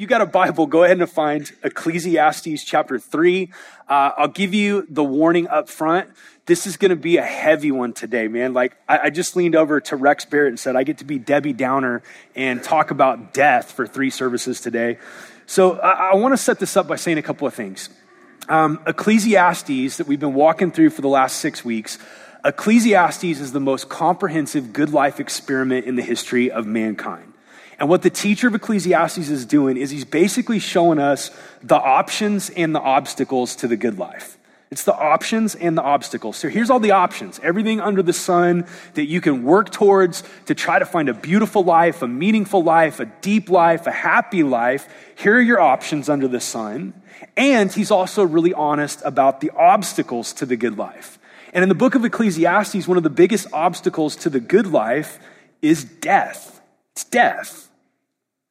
you got a Bible, go ahead and find Ecclesiastes chapter 3. I'll give you the warning up front. This is going to be a heavy one today, man. Like I just leaned over to Rex Barrett and said, I get to be Debbie Downer and talk about death for 3 services today. So I want to set this up by saying a couple of things. Ecclesiastes that we've been walking through for the last 6 weeks, Ecclesiastes is the most comprehensive good life experiment in the history of mankind. And what the teacher of Ecclesiastes is doing is he's basically showing us the options and the obstacles to the good life. It's the options and the obstacles. So here's all the options, everything under the sun that you can work towards to try to find a beautiful life, a meaningful life, a deep life, a happy life. Here are your options under the sun. And he's also really honest about the obstacles to the good life. And in the book of Ecclesiastes, one of the biggest obstacles to the good life is death. It's death.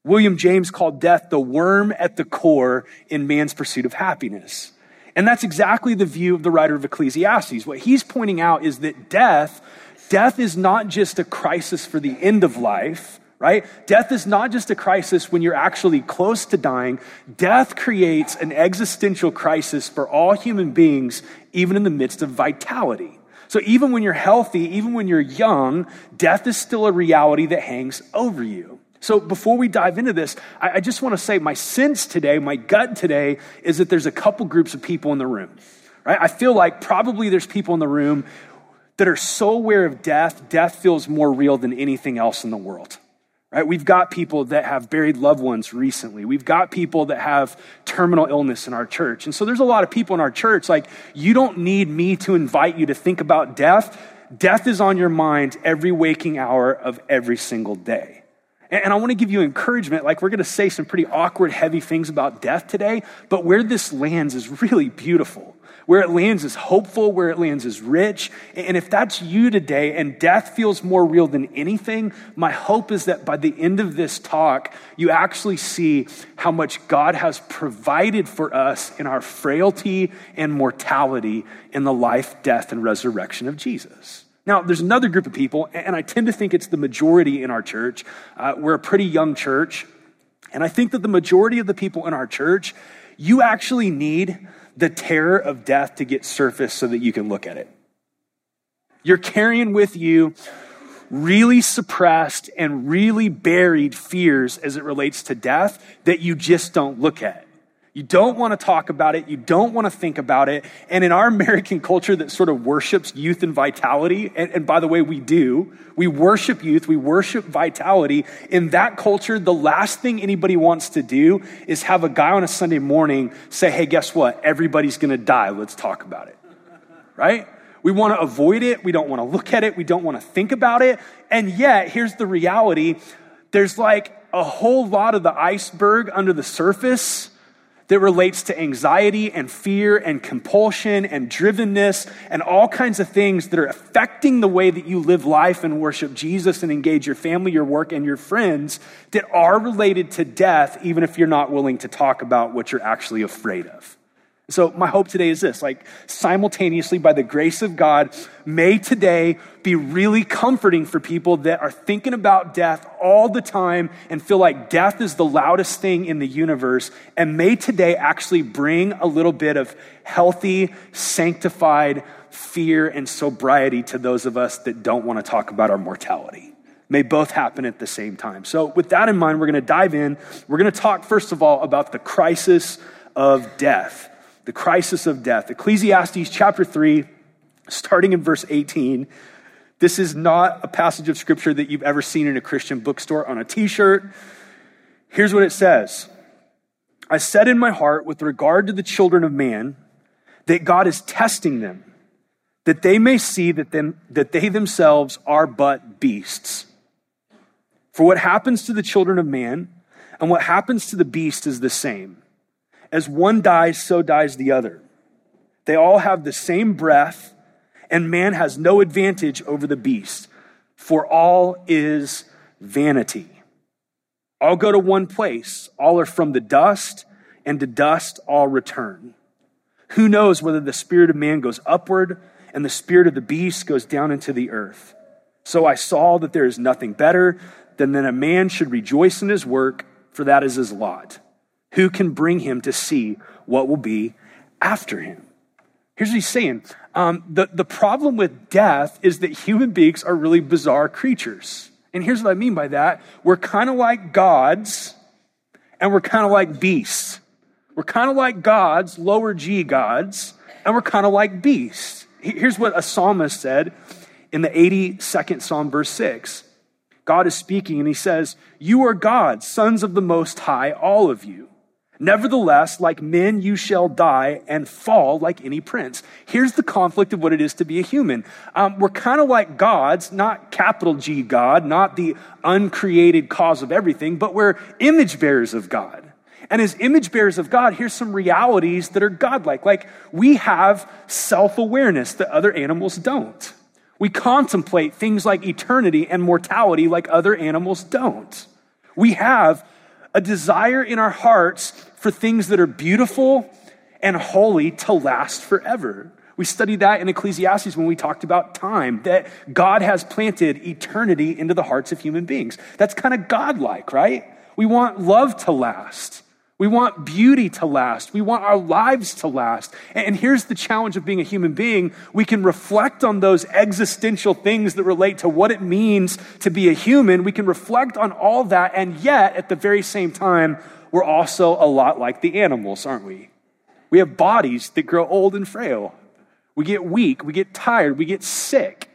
William James called death the worm at the core in man's pursuit of happiness. And that's exactly the view of the writer of Ecclesiastes. What he's pointing out is that death is not just a crisis for the end of life, right? Death is not just a crisis when you're actually close to dying. Death creates an existential crisis for all human beings, even in the midst of vitality. So even when you're healthy, even when you're young, death is still a reality that hangs over you. So before we dive into this, I just want to say my sense today, my gut today, is that there's a couple groups of people in the room, right? I feel like probably there's people in the room that are so aware of death. Death feels more real than anything else in the world. Right? We've got people that have buried loved ones recently. We've got people that have terminal illness in our church. And so there's a lot of people in our church, like, you don't need me to invite you to think about death. Death is on your mind every waking hour of every single day. And I want to give you encouragement. Like, we're going to say some pretty awkward, heavy things about death today, but where this lands is really beautiful. Where it lands is hopeful, where it lands is rich. And if that's you today and death feels more real than anything, my hope is that by the end of this talk, you actually see how much God has provided for us in our frailty and mortality in the life, death, and resurrection of Jesus. Now, there's another group of people, and I tend to think it's the majority in our church. We're a pretty young church. And I think that the majority of the people in our church, you actually need the terror of death to get surfaced so that you can look at it. You're carrying with you really suppressed and really buried fears as it relates to death that you just don't look at. You don't want to talk about it. You don't want to think about it. And in our American culture that sort of worships youth and vitality, and by the way, we do, we worship youth, we worship vitality. In that culture, the last thing anybody wants to do is have a guy on a Sunday morning say, hey, guess what? Everybody's going to die. Let's talk about it, right? We want to avoid it. We don't want to look at it. We don't want to think about it. And yet, here's the reality. There's like a whole lot of the iceberg under the surface that relates to anxiety and fear and compulsion and drivenness and all kinds of things that are affecting the way that you live life and worship Jesus and engage your family, your work, and your friends that are related to death, even if you're not willing to talk about what you're actually afraid of. So my hope today is this, like, simultaneously, by the grace of God, may today be really comforting for people that are thinking about death all the time and feel like death is the loudest thing in the universe. And may today actually bring a little bit of healthy, sanctified fear and sobriety to those of us that don't want to talk about our mortality. May both happen at the same time. So with that in mind, we're going to dive in. We're going to talk, first of all, about the crisis of death. The crisis of death. Ecclesiastes chapter 3, starting in verse 18. This is not a passage of scripture that you've ever seen in a Christian bookstore on a t-shirt. Here's what it says. I said in my heart with regard to the children of man that God is testing them, that they may see that they themselves are but beasts. For what happens to the children of man and what happens to the beast is the same. As one dies, so dies the other. They all have the same breath, and man has no advantage over the beast, for all is vanity. All go to one place. All are from the dust, and to dust all return. Who knows whether the spirit of man goes upward and the spirit of the beast goes down into the earth? So I saw that there is nothing better than that a man should rejoice in his work, for that is his lot. Who can bring him to see what will be after him? Here's what he's saying. The problem with death is that human beings are really bizarre creatures. And here's what I mean by that. We're kind of like gods and we're kind of like beasts. We're kind of like gods, lower G gods, and we're kind of like beasts. Here's what a psalmist said in the 82nd Psalm, verse 6. God is speaking and he says, "You are gods, sons of the Most High, all of you. Nevertheless, like men, you shall die and fall like any prince." Here's the conflict of what it is to be a human. We're kind of like gods, not capital G God, not the uncreated cause of everything, but we're image bearers of God. And as image bearers of God, here's some realities that are godlike. Like we have self-awareness that other animals don't. We contemplate things like eternity and mortality like other animals don't. We have a desire in our hearts for things that are beautiful and holy to last forever. We studied that in Ecclesiastes when we talked about time, that God has planted eternity into the hearts of human beings. That's kind of godlike, right? We want love to last. We want beauty to last. We want our lives to last. And here's the challenge of being a human being. We can reflect on those existential things that relate to what it means to be a human. We can reflect on all that. And yet, at the very same time, we're also a lot like the animals, aren't we? We have bodies that grow old and frail. We get weak. We get tired. We get sick.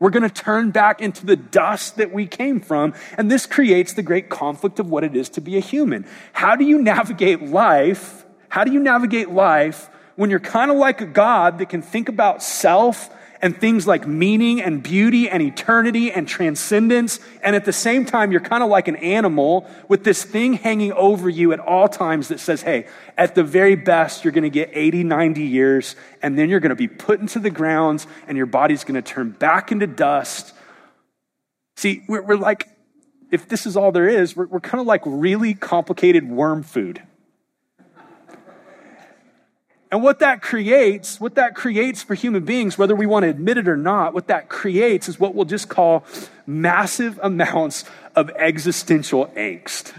We're going to turn back into the dust that we came from. And this creates the great conflict of what it is to be a human. How do you navigate life? How do you navigate life when you're kind of like a God that can think about self and things like meaning and beauty and eternity and transcendence? And at the same time, you're kind of like an animal with this thing hanging over you at all times that says, hey, at the very best, you're going to get 80, 90 years, and then you're going to be put into the grounds and your body's going to turn back into dust. See, we're like, if this is all there is, we're kind of like really complicated worm food. And what that creates for human beings, whether we want to admit it or not, what that creates is what we'll just call massive amounts of existential angst.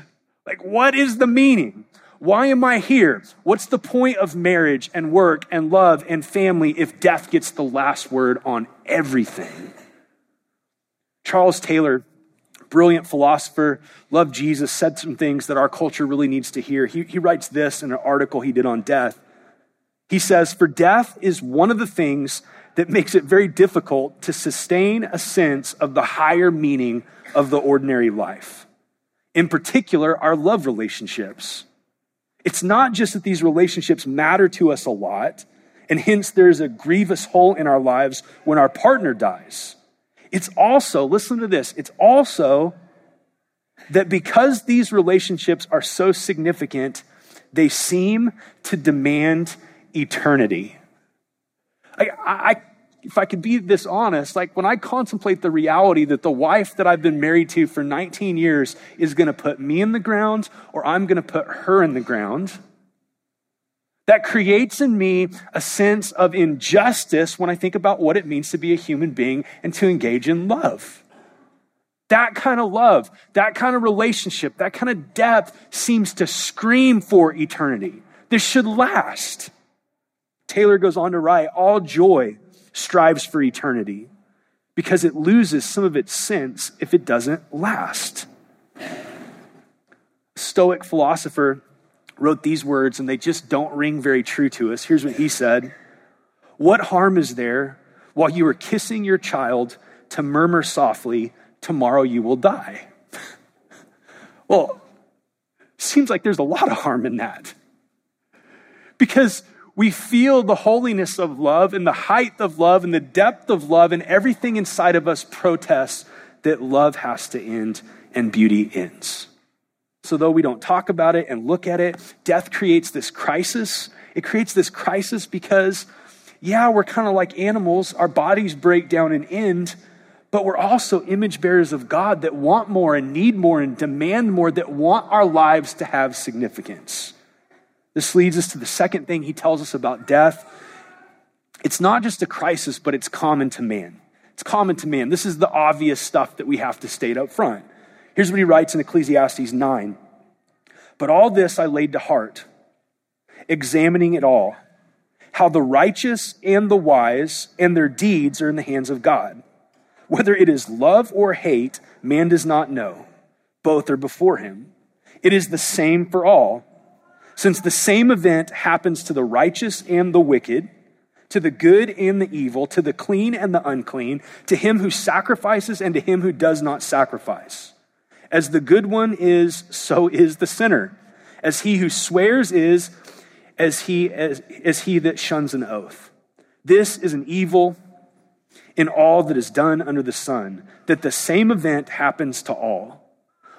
Like, what is the meaning? Why am I here? What's the point of marriage and work and love and family if death gets the last word on everything? Charles Taylor, brilliant philosopher, loved Jesus, said some things that our culture really needs to hear. He writes this in an article he did on death. He says, "For death is one of the things that makes it very difficult to sustain a sense of the higher meaning of the ordinary life. In particular, our love relationships. It's not just that these relationships matter to us a lot, and hence there's a grievous hole in our lives when our partner dies. It's also, listen to this, it's also that because these relationships are so significant, they seem to demand eternity." If I could be this honest, like when I contemplate the reality that the wife that I've been married to for 19 years is going to put me in the ground or I'm going to put her in the ground, that creates in me a sense of injustice when I think about what it means to be a human being and to engage in love. That kind of love, that kind of relationship, that kind of depth seems to scream for eternity. This should last. Taylor goes on to write, "All joy strives for eternity because it loses some of its sense if it doesn't last." Stoic philosopher wrote these words, and they just don't ring very true to us. Here's what he said: "What harm is there while you are kissing your child to murmur softly, 'Tomorrow you will die'?" Well, seems like there's a lot of harm in that, because we feel the holiness of love and the height of love and the depth of love, and everything inside of us protests that love has to end and beauty ends. So though we don't talk about it and look at it, death creates this crisis. It creates this crisis because, yeah, we're kind of like animals. Our bodies break down and end, but we're also image bearers of God that want more and need more and demand more, that want our lives to have significance. This leads us to the second thing he tells us about death. It's not just a crisis, but it's common to man. It's common to man. This is the obvious stuff that we have to state up front. Here's what he writes in Ecclesiastes 9. But all this I laid to heart, examining it all, how the righteous and the wise and their deeds are in the hands of God. Whether it is love or hate, man does not know. Both are before him. It is the same for all, since the same event happens to the righteous and the wicked, to the good and the evil, to the clean and the unclean, to him who sacrifices and to him who does not sacrifice. As the good one is, so is the sinner. As he who swears is, as he that shuns an oath. This is an evil in all that is done under the sun, that the same event happens to all.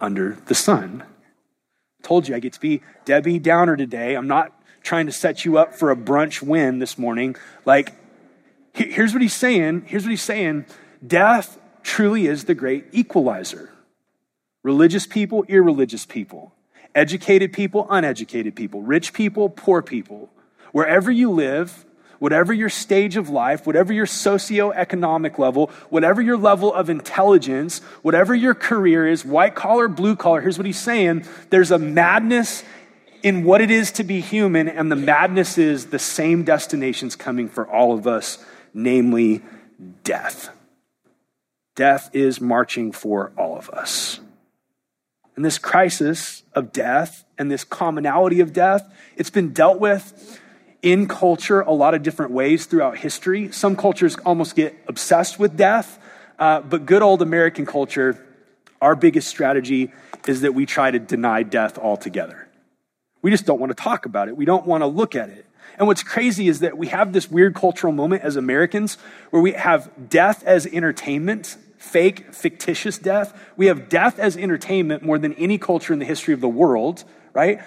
under the sun. I told you I get to be Debbie Downer today. I'm not trying to set you up for a brunch win this morning. Like, here's what he's saying. Death truly is the great equalizer. Religious people, irreligious people. Educated people, uneducated people. Rich people, poor people. Wherever you live, whatever your stage of life, whatever your socioeconomic level, whatever your level of intelligence, whatever your career is, white collar, blue collar, here's what he's saying. There's a madness in what it is to be human, and the madness is the same destination's coming for all of us, namely death. Death is marching for all of us. And this crisis of death and this commonality of death, it's been dealt with in culture a lot of different ways throughout history. Some cultures almost get obsessed with death, but good old American culture, our biggest strategy is that we try to deny death altogether. We just don't want to talk about it. We don't want to look at it. And what's crazy is that we have this weird cultural moment as Americans where we have death as entertainment, fake, fictitious death. We have death as entertainment more than any culture in the history of the world, right?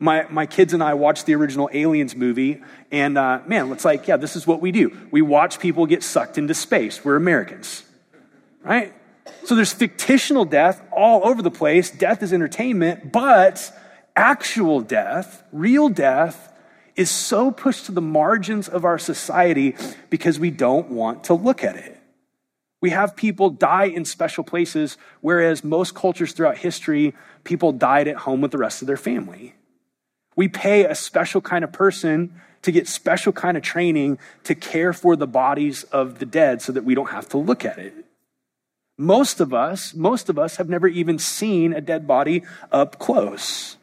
My kids and I watched the original Aliens movie, and man, it's like, yeah, this is what we do. We watch people get sucked into space. We're Americans, right? So there's fictional death all over the place. Death is entertainment, but actual death, real death, is so pushed to the margins of our society because we don't want to look at it. We have people die in special places, whereas most cultures throughout history, people died at home with the rest of their family. We pay a special kind of person to get special kind of training to care for the bodies of the dead so that we don't have to look at it. Most of us have never even seen a dead body up close.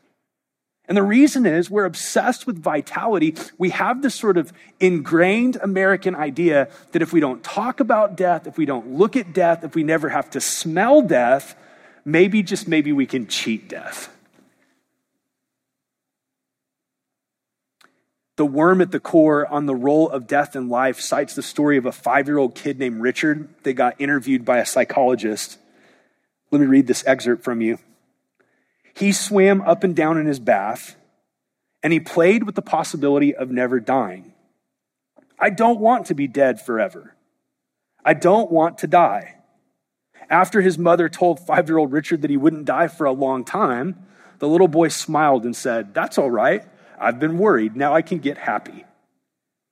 And the reason is we're obsessed with vitality. We have this sort of ingrained American idea that if we don't talk about death, if we don't look at death, if we never have to smell death, maybe, just maybe, we can cheat death. The Worm at the Core on the Role of Death in Life cites the story of a 5-year-old kid named Richard that got interviewed by a psychologist. Let me read this excerpt from you. He swam up and down in his bath, and he played with the possibility of never dying. I don't want to be dead forever. I don't want to die. After his mother told 5-year-old Richard that he wouldn't die for a long time, the little boy smiled and said, "That's all right. I've been worried. Now I can get happy."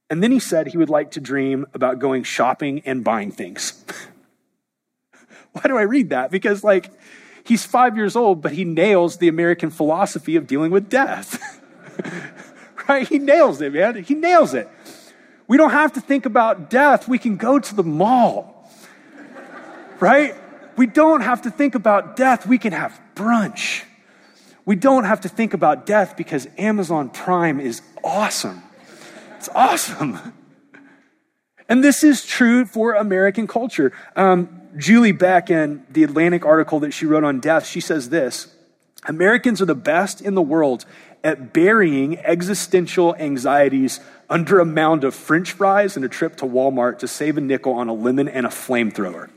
And then he said he would like to dream about going shopping and buying things. Why do I read that? Because he's 5 years old, but he nails the American philosophy of dealing with death, right? He nails it, man. He nails it. We don't have to think about death. We can go to the mall, right? We don't have to think about death. We can have brunch. We don't have to think about death because Amazon Prime is awesome. It's awesome. And this is true for American culture. Julie Beck, in the Atlantic article that she wrote on death, she says this: Americans are the best in the world at burying existential anxieties under a mound of French fries and a trip to Walmart to save a nickel on a lemon and a flamethrower.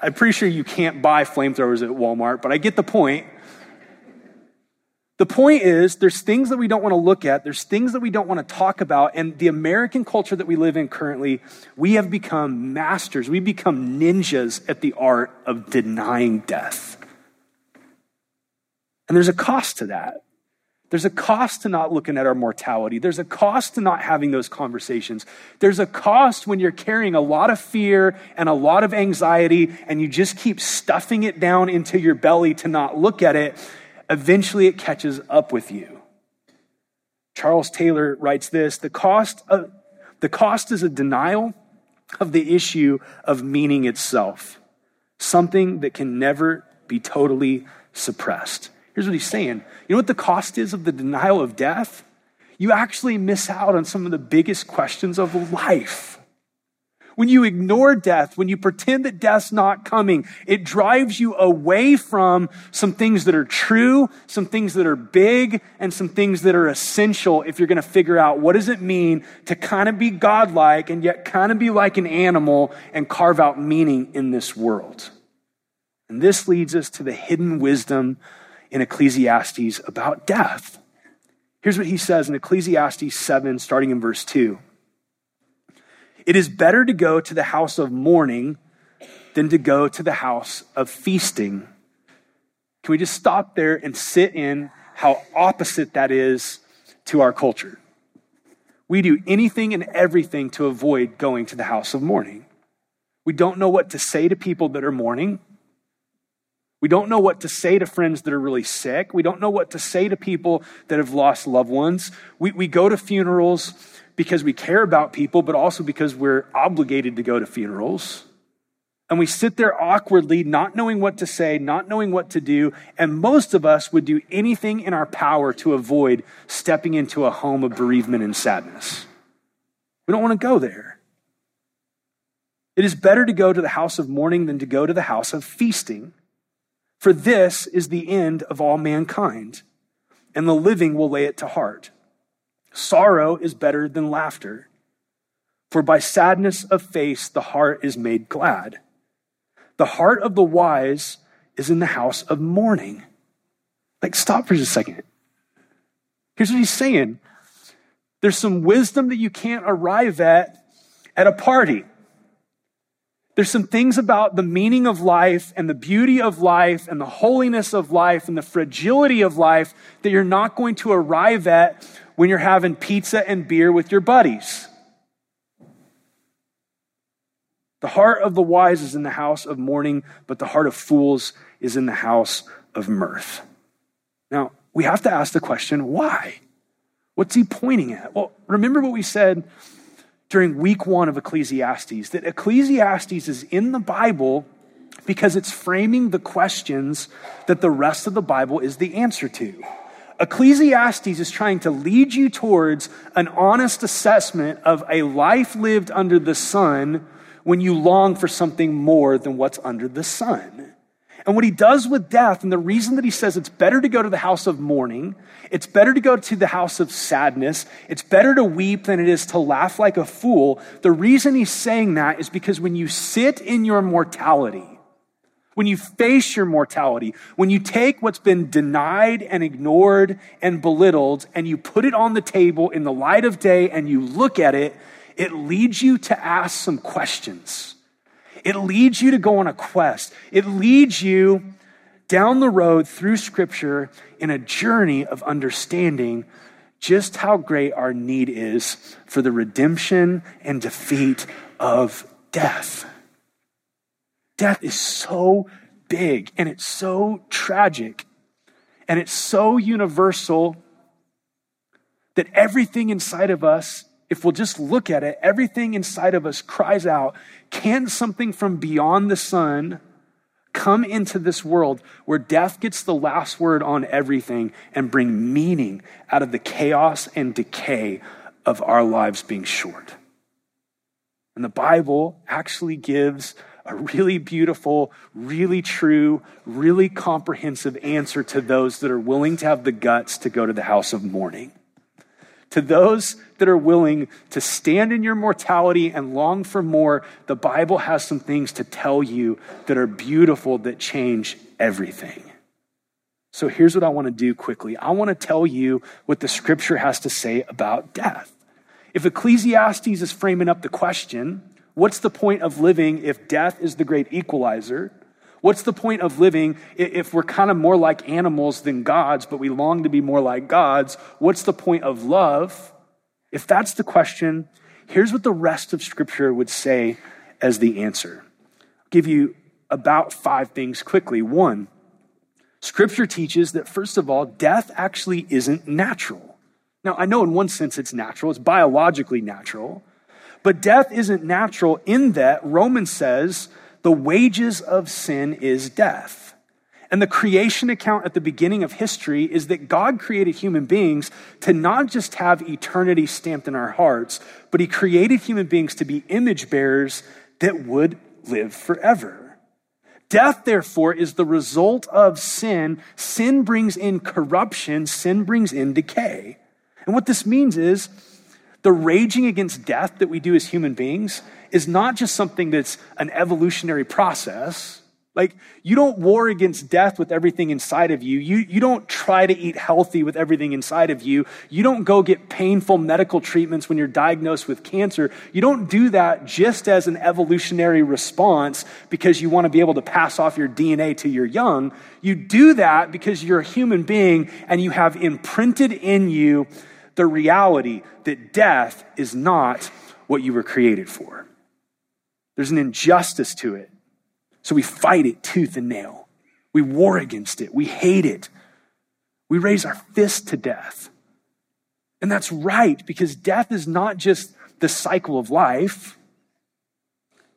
I'm pretty sure you can't buy flamethrowers at Walmart, but I get the point. The point is, there's things that we don't want to look at. There's things that we don't want to talk about. And the American culture that we live in currently, we have become masters. We become ninjas at the art of denying death. And there's a cost to that. There's a cost to not looking at our mortality. There's a cost to not having those conversations. There's a cost when you're carrying a lot of fear and a lot of anxiety and you just keep stuffing it down into your belly to not look at it. Eventually it catches up with you. Charles Taylor writes this, the cost is a denial of the issue of meaning itself, something that can never be totally suppressed. Here's what he's saying. You know what the cost is of the denial of death? You actually miss out on some of the biggest questions of life. When you ignore death, when you pretend that death's not coming, it drives you away from some things that are true, some things that are big, and some things that are essential if you're going to figure out what does it mean to kind of be godlike and yet kind of be like an animal and carve out meaning in this world. And this leads us to the hidden wisdom in Ecclesiastes about death. Here's what he says in Ecclesiastes 7, starting in verse 2. It is better to go to the house of mourning than to go to the house of feasting. Can we just stop there and sit in how opposite that is to our culture? We do anything and everything to avoid going to the house of mourning. We don't know what to say to people that are mourning. We don't know what to say to friends that are really sick. We don't know what to say to people that have lost loved ones. We go to funerals because we care about people, but also because we're obligated to go to funerals. And we sit there awkwardly, not knowing what to say, not knowing what to do. And most of us would do anything in our power to avoid stepping into a home of bereavement and sadness. We don't want to go there. It is better to go to the house of mourning than to go to the house of feasting. For this is the end of all mankind, and the living will lay it to heart. Sorrow is better than laughter, for by sadness of face the heart is made glad. The heart of the wise is in the house of mourning. Like, stop for just a second. Here's what he's saying. There's some wisdom that you can't arrive at a party. There's some things about the meaning of life and the beauty of life and the holiness of life and the fragility of life that you're not going to arrive at when you're having pizza and beer with your buddies. The heart of the wise is in the house of mourning, but the heart of fools is in the house of mirth. Now, we have to ask the question, why? What's he pointing at? Well, remember what we said during week 1 of Ecclesiastes, that Ecclesiastes is in the Bible because it's framing the questions that the rest of the Bible is the answer to. Ecclesiastes is trying to lead you towards an honest assessment of a life lived under the sun when you long for something more than what's under the sun. And what he does with death, and the reason that he says it's better to go to the house of mourning, it's better to go to the house of sadness, it's better to weep than it is to laugh like a fool. The reason he's saying that is because when you sit in your mortality, when you face your mortality, when you take what's been denied and ignored and belittled and you put it on the table in the light of day and you look at it, it leads you to ask some questions. It leads you to go on a quest. It leads you down the road through Scripture in a journey of understanding just how great our need is for the redemption and defeat of death. Death is so big, and it's so tragic, and it's so universal that everything inside of us, if we'll just look at it, everything inside of us cries out, can something from beyond the sun come into this world where death gets the last word on everything and bring meaning out of the chaos and decay of our lives being short? And the Bible actually gives a really beautiful, really true, really comprehensive answer to those that are willing to have the guts to go to the house of mourning. To those that are willing to stand in your mortality and long for more, the Bible has some things to tell you that are beautiful, that change everything. So here's what I want to do quickly. I want to tell you what the scripture has to say about death. If Ecclesiastes is framing up the question, what's the point of living if death is the great equalizer? What's the point of living if we're kind of more like animals than gods, but we long to be more like gods? What's the point of love? If that's the question, here's what the rest of scripture would say as the answer. I'll give you about 5 things quickly. 1, scripture teaches that, first of all, death actually isn't natural. Now, I know in one sense it's natural, it's biologically natural, but death isn't natural in that Romans says the wages of sin is death. And the creation account at the beginning of history is that God created human beings to not just have eternity stamped in our hearts, but he created human beings to be image bearers that would live forever. Death, therefore, is the result of sin. Sin brings in corruption. Sin brings in decay. And what this means is the raging against death that we do as human beings is not just something that's an evolutionary process. Like, you don't war against death with everything inside of you. You don't try to eat healthy with everything inside of you. You don't go get painful medical treatments when you're diagnosed with cancer. You don't do that just as an evolutionary response because you want to be able to pass off your DNA to your young. You do that because you're a human being and you have imprinted in you the reality that death is not what you were created for. There's an injustice to it. So we fight it tooth and nail. We war against it. We hate it. We raise our fist to death. And that's right, because death is not just the cycle of life.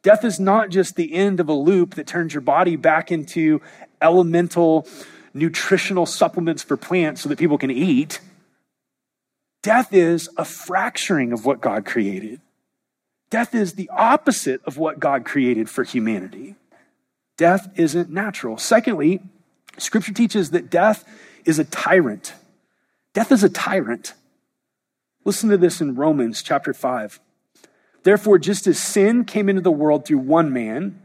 Death is not just the end of a loop that turns your body back into elemental nutritional supplements for plants so that people can eat. Death is a fracturing of what God created. Death is the opposite of what God created for humanity. Death isn't natural. Secondly, scripture teaches that death is a tyrant. Death is a tyrant. Listen to this in Romans chapter 5. Therefore, just as sin came into the world through one man,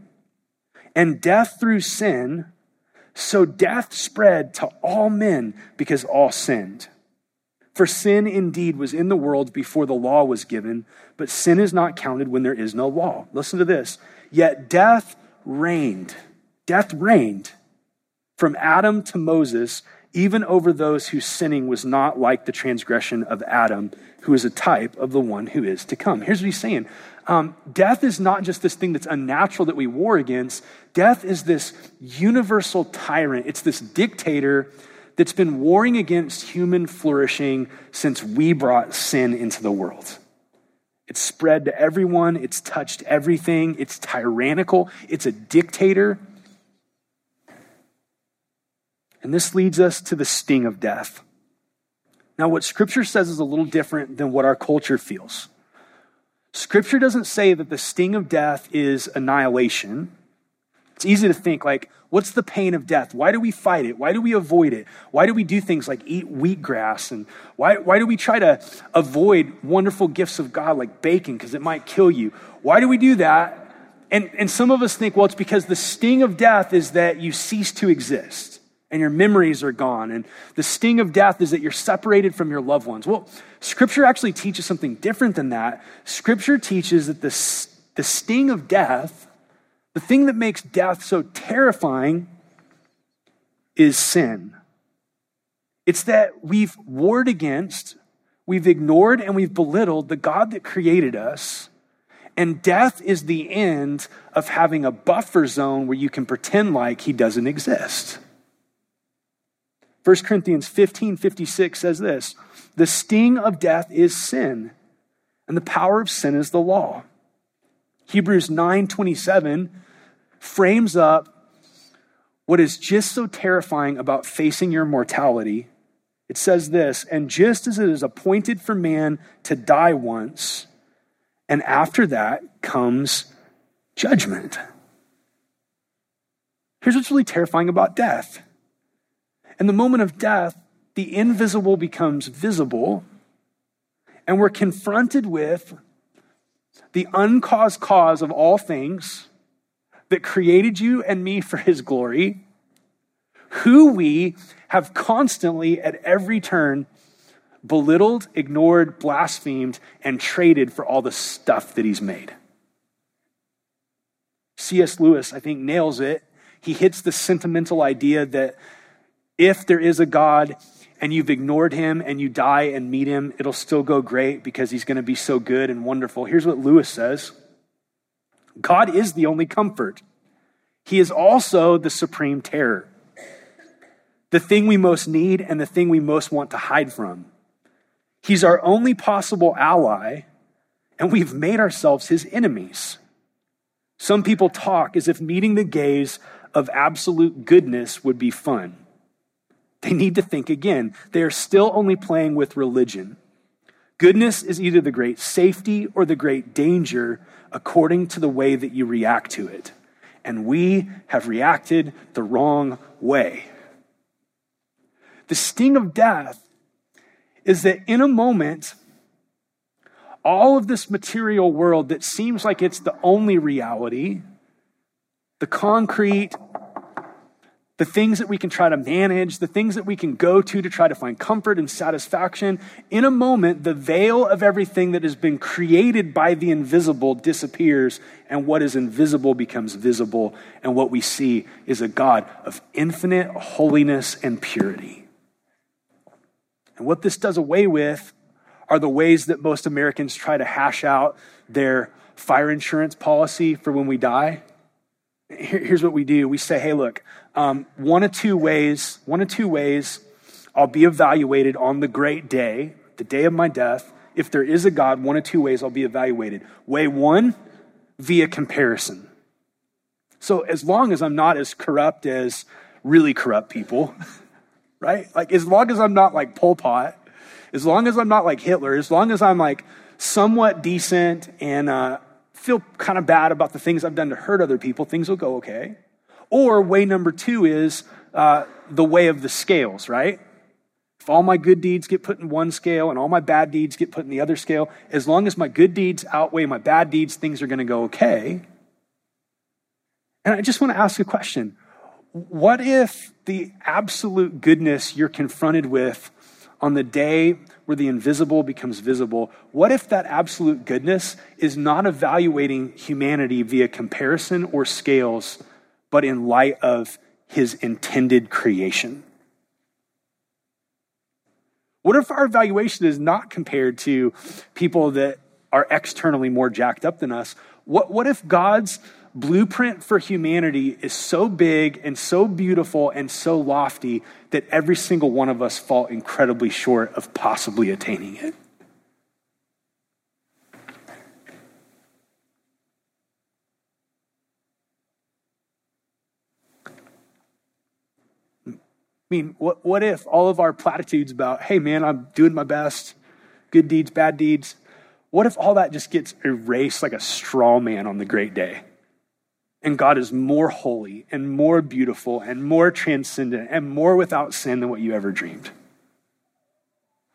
and death through sin, so death spread to all men because all sinned. For sin indeed was in the world before the law was given, but sin is not counted when there is no law. Listen to this. Yet death reigned from Adam to Moses, even over those whose sinning was not like the transgression of Adam, who is a type of the one who is to come. Here's what he's saying. Death is not just this thing that's unnatural that we war against. Death is this universal tyrant. It's this dictator that's been warring against human flourishing since we brought sin into the world. It's spread to everyone. It's touched everything. It's tyrannical. It's a dictator. And this leads us to the sting of death. Now, what scripture says is a little different than what our culture feels. Scripture doesn't say that the sting of death is annihilation. It's easy to think like, what's the pain of death? Why do we fight it? Why do we avoid it? Why do we do things like eat wheatgrass? And why do we try to avoid wonderful gifts of God like bacon because it might kill you? Why do we do that? And some of us think, well, it's because the sting of death is that you cease to exist and your memories are gone. And the sting of death is that you're separated from your loved ones. Well, scripture actually teaches something different than that. Scripture teaches that the sting of death, the thing that makes death so terrifying, is sin. It's that we've warred against, we've ignored, and we've belittled the God that created us. And death is the end of having a buffer zone where you can pretend like he doesn't exist. 1 Corinthians 15:56 says this, the sting of death is sin, and the power of sin is the law. Hebrews 9:27 frames up what is just so terrifying about facing your mortality. It says this, and just as it is appointed for man to die once, and after that comes judgment. Here's what's really terrifying about death. In the moment of death, the invisible becomes visible, and we're confronted with the uncaused cause of all things that created you and me for his glory, who we have constantly at every turn belittled, ignored, blasphemed, and traded for all the stuff that he's made. C.S. Lewis, I think, nails it. He hits the sentimental idea that if there is a God and you've ignored him and you die and meet him, it'll still go great because he's going to be so good and wonderful. Here's what Lewis says. God is the only comfort. He is also the supreme terror, the thing we most need and the thing we most want to hide from. He's our only possible ally, and we've made ourselves his enemies. Some people talk as if meeting the gaze of absolute goodness would be fun. They need to think again. They are still only playing with religion. Goodness is either the great safety or the great danger according to the way that you react to it. And we have reacted the wrong way. The sting of death is that in a moment, all of this material world that seems like it's the only reality, the concrete, the things that we can try to manage, the things that we can go to try to find comfort and satisfaction, in a moment, the veil of everything that has been created by the invisible disappears, and what is invisible becomes visible, and what we see is a God of infinite holiness and purity. And what this does away with are the ways that most Americans try to hash out their fire insurance policy for when we die. Here's what we do. We say, hey, look, one of two ways I'll be evaluated on the great day, the day of my death. If there is a God, one of two ways I'll be evaluated. Way one, via comparison. So as long as I'm not as corrupt as really corrupt people, right? Like as long as I'm not like Pol Pot, as long as I'm not like Hitler, as long as I'm like somewhat decent and feel kind of bad about the things I've done to hurt other people, things will go okay. Or way number two is the way of the scales, right? If all my good deeds get put in one scale and all my bad deeds get put in the other scale, as long as my good deeds outweigh my bad deeds, things are going to go okay. And I just want to ask a question. What if the absolute goodness you're confronted with on the day where the invisible becomes visible, what if that absolute goodness is not evaluating humanity via comparison or scales, but in light of his intended creation? What if our evaluation is not compared to people that are externally more jacked up than us? What if God's blueprint for humanity is so big and so beautiful and so lofty that every single one of us fall incredibly short of possibly attaining it? I mean, what if all of our platitudes about, hey man, I'm doing my best, good deeds, bad deeds, what if all that just gets erased like a straw man on the great day? And God is more holy and more beautiful and more transcendent and more without sin than what you ever dreamed.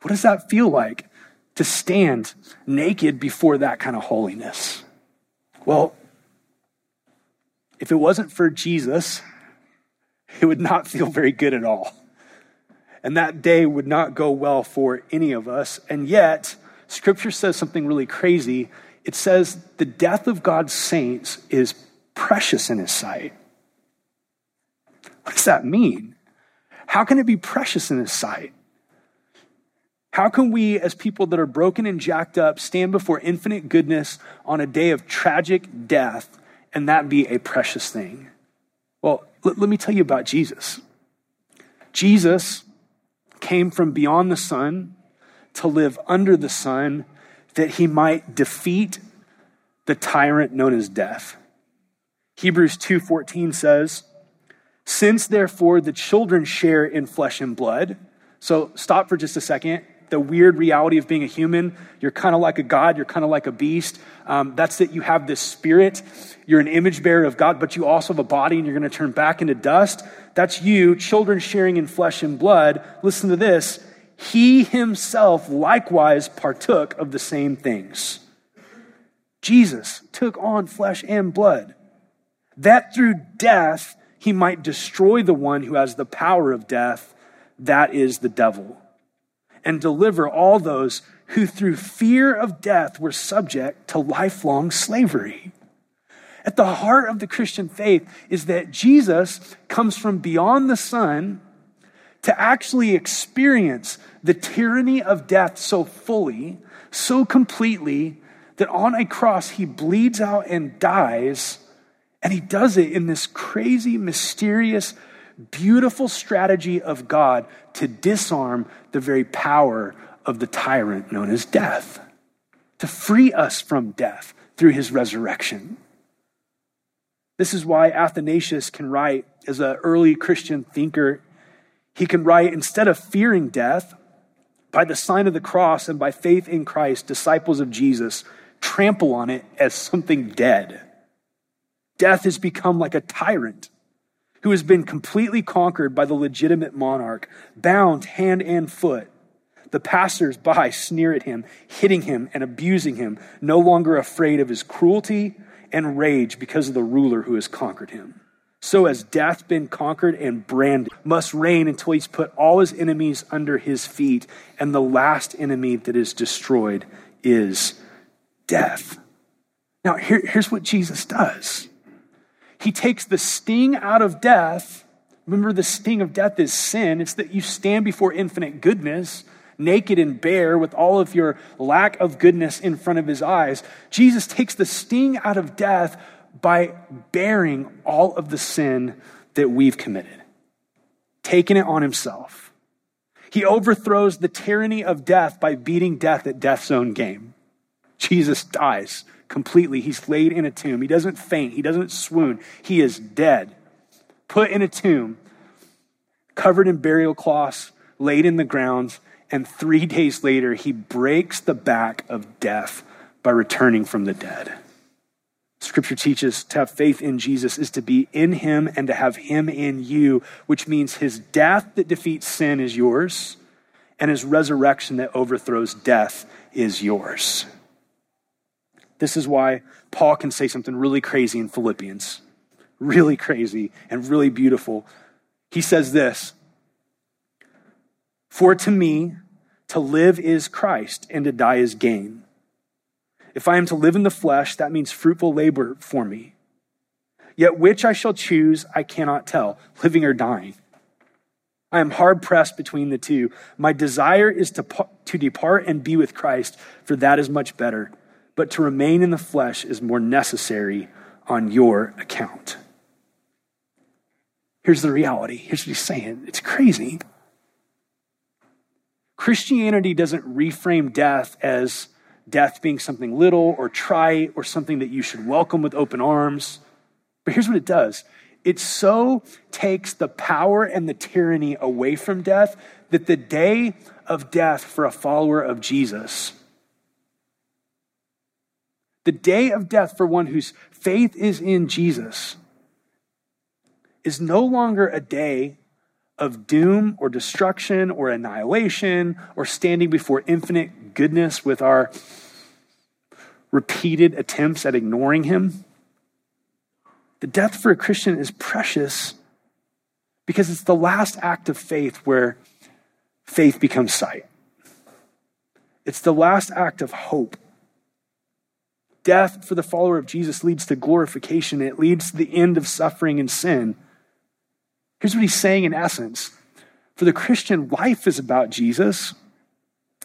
What does that feel like to stand naked before that kind of holiness? Well, if it wasn't for Jesus, it would not feel very good at all. And that day would not go well for any of us. And yet, Scripture says something really crazy. It says the death of God's saints is precious in his sight. What does that mean? How can it be precious in his sight? How can we, as people that are broken and jacked up, stand before infinite goodness on a day of tragic death and that be a precious thing? Well, let me tell you about Jesus. Jesus came from beyond the sun to live under the sun that he might defeat the tyrant known as death. Hebrews 2:14 says, since therefore the children share in flesh and blood. So stop for just a second. The weird reality of being a human, you're kind of like a god, you're kind of like a beast. That's that you have this spirit. You're an image bearer of God, but you also have a body and you're going to turn back into dust. That's you, children sharing in flesh and blood. Listen to this. He himself likewise partook of the same things. Jesus took on flesh and blood, that through death, he might destroy the one who has the power of death, that is the devil, and deliver all those who through fear of death were subject to lifelong slavery. At the heart of the Christian faith is that Jesus comes from beyond the sun to actually experience the tyranny of death so fully, so completely, that on a cross he bleeds out and dies, and he does it in this crazy, mysterious, beautiful strategy of God to disarm the very power of the tyrant known as death, to free us from death through his resurrection. This is why Athanasius can write, as an early Christian thinker, he can write, instead of fearing death, by the sign of the cross and by faith in Christ, disciples of Jesus trample on it as something dead. Death has become like a tyrant who has been completely conquered by the legitimate monarch, bound hand and foot. The passers-by sneer at him, hitting him and abusing him, no longer afraid of his cruelty and rage because of the ruler who has conquered him. So has death been conquered and branded, must reign until he's put all his enemies under his feet, and the last enemy that is destroyed is death. Now, here's what Jesus does. He takes the sting out of death. Remember, the sting of death is sin. It's that you stand before infinite goodness, naked and bare, with all of your lack of goodness in front of his eyes. Jesus takes the sting out of death by bearing all of the sin that we've committed, taking it on himself. He overthrows the tyranny of death by beating death at death's own game. Jesus dies completely. He's laid in a tomb. He doesn't faint. He doesn't swoon. He is dead, put in a tomb, covered in burial cloths, laid in the ground, and 3 days later, he breaks the back of death by returning from the dead. Scripture teaches to have faith in Jesus is to be in him and to have him in you, which means his death that defeats sin is yours, and his resurrection that overthrows death is yours. This is why Paul can say something really crazy in Philippians, really crazy and really beautiful. He says this, "For to me, to live is Christ and to die is gain. If I am to live in the flesh, that means fruitful labor for me. Yet which I shall choose, I cannot tell, living or dying. I am hard pressed between the two. My desire is to depart and be with Christ, for that is much better. But to remain in the flesh is more necessary on your account." Here's the reality. Here's what he's saying. It's crazy. Christianity doesn't reframe death as death being something little or trite or something that you should welcome with open arms. But here's what it does. It so takes the power and the tyranny away from death that the day of death for a follower of Jesus, the day of death for one whose faith is in Jesus, is no longer a day of doom or destruction or annihilation or standing before infinite goodness with our repeated attempts at ignoring him. The death for a Christian is precious because it's the last act of faith where faith becomes sight. It's the last act of hope. Death for the follower of Jesus leads to glorification. It leads to the end of suffering and sin. Here's what he's saying in essence. For the Christian, life is about Jesus.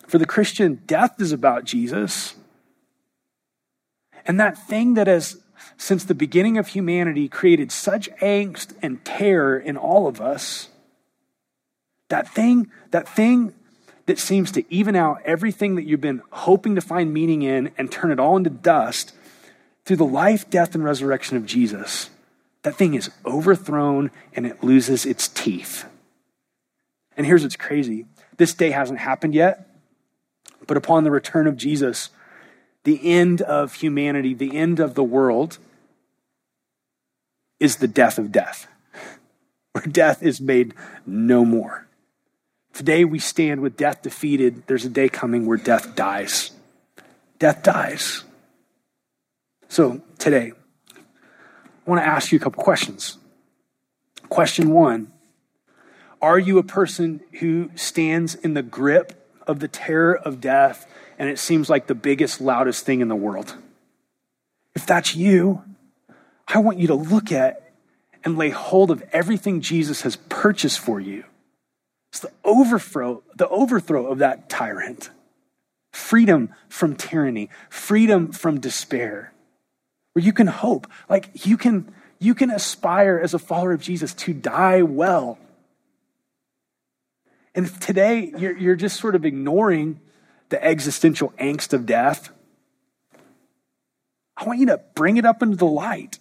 For the Christian, death is about Jesus. And that thing that has, since the beginning of humanity, created such angst and terror in all of us, that thing that seems to even out everything that you've been hoping to find meaning in and turn it all into dust, through the life, death, and resurrection of Jesus, that thing is overthrown and it loses its teeth. And here's what's crazy. This day hasn't happened yet, but upon the return of Jesus, the end of humanity, the end of the world, is the death of death, where death is made no more. Today we stand with death defeated. There's a day coming where death dies. Death dies. So today, I want to ask you a couple questions. Question one, Are you a person who stands in the grip of the terror of death and it seems like the biggest, loudest thing in the world? If that's you, I want you to look at and lay hold of everything Jesus has purchased for you. It's the overthrow of that tyrant. Freedom from tyranny, freedom from despair, where you can hope, like you can aspire as a follower of Jesus to die well. And if today you're just sort of ignoring the existential angst of death, I want you to bring it up into the light.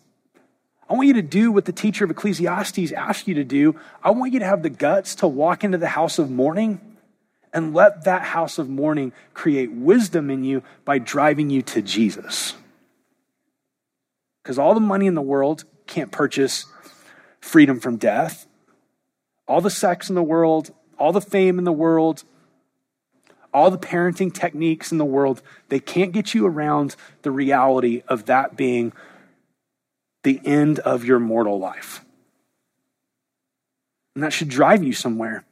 I want you to do what the teacher of Ecclesiastes asked you to do. I want you to have the guts to walk into the house of mourning and let that house of mourning create wisdom in you by driving you to Jesus. Because all the money in the world can't purchase freedom from death. All the sex in the world, all the fame in the world, all the parenting techniques in the world, they can't get you around the reality of that being the end of your mortal life. And that should drive you somewhere.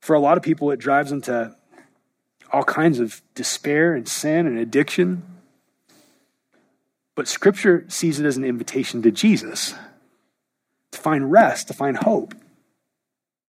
For a lot of people, it drives them to all kinds of despair and sin and addiction. But Scripture sees it as an invitation to Jesus, to find rest, to find hope.